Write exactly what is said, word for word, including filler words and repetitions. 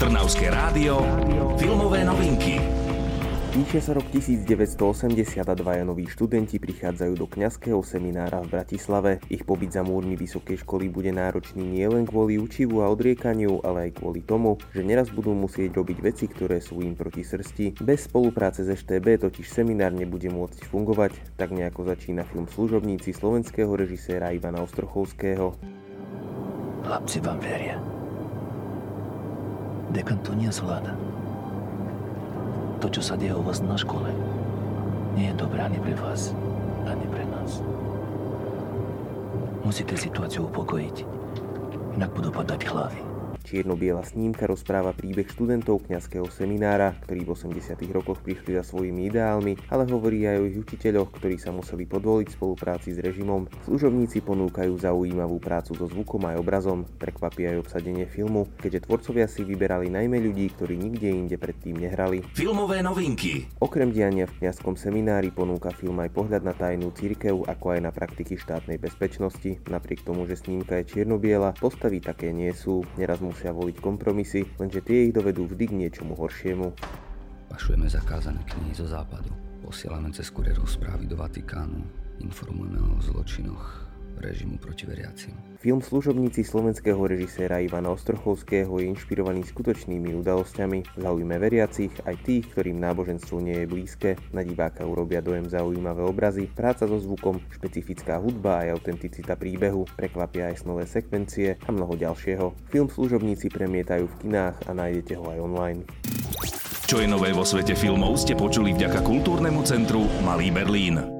Trnavské rádio, filmové novinky. Píše sa rok devätnásťstoosemdesiatdva a noví študenti prichádzajú do kňazského seminára v Bratislave. Ich pobyt za múrmi vysokej školy bude náročný nielen kvôli učivu a odriekaniu, ale aj kvôli tomu, že neraz budú musieť robiť veci, ktoré sú im proti srsti. Bez spolupráce s es té bé totiž seminár nebude môcť fungovať, tak nejako začína film Služobníci slovenského režiséra Ivana Ostrochovského. Chlapci vám veria. Dekan to nezvláda. To, čo sa deje u vás na škole, nie je dobré ani pre vás, ani pre nás. Musíte situáciu upokojiť, inak budú padať hlavy. Čierno-biela snímka rozpráva príbeh študentov kňazského seminára, ktorí v osemdesiatych rokoch prišli za svojimi ideálmi, ale hovorí aj o ich učiteľoch, ktorí sa museli podvoliť spolupráci s režimom. Služobníci ponúkajú zaujímavú prácu so zvukom aj obrazom, prekvapí aj obsadenie filmu, keďže tvorcovia si vyberali najmä ľudí, ktorí nikde inde predtým nehrali. Filmové novinky. Okrem diania v kňazskom seminári ponúka film aj pohľad na tajnú cirkev, ako aj na praktiky štátnej bezpečnosti. Napriek tomu, že snímka je čierno-biela, postavy také nie sú. Neraz musia voliť kompromisy, lenže tie ich dovedú vždy k niečomu horšiemu. Pašujeme zakázané knihy zo západu, posielame cez kurierov správy do Vatikánu, informujeme o zločinoch režimu proti veriacim. Film Služobníci slovenského režiséra Ivana Ostrochovského je inšpirovaný skutočnými udalosťami. Zaujme veriacich, aj tých, ktorým náboženstvo nie je blízke. Na diváka urobia dojem zaujímavé obrazy, práca so zvukom, špecifická hudba aj autenticita príbehu, prekvapia aj snové sekvencie a mnoho ďalšieho. Film Služobníci premietajú v kinách a nájdete ho aj online. Čo je nové vo svete filmov ste počuli vďaka kultúrnemu centru Malý Berlín.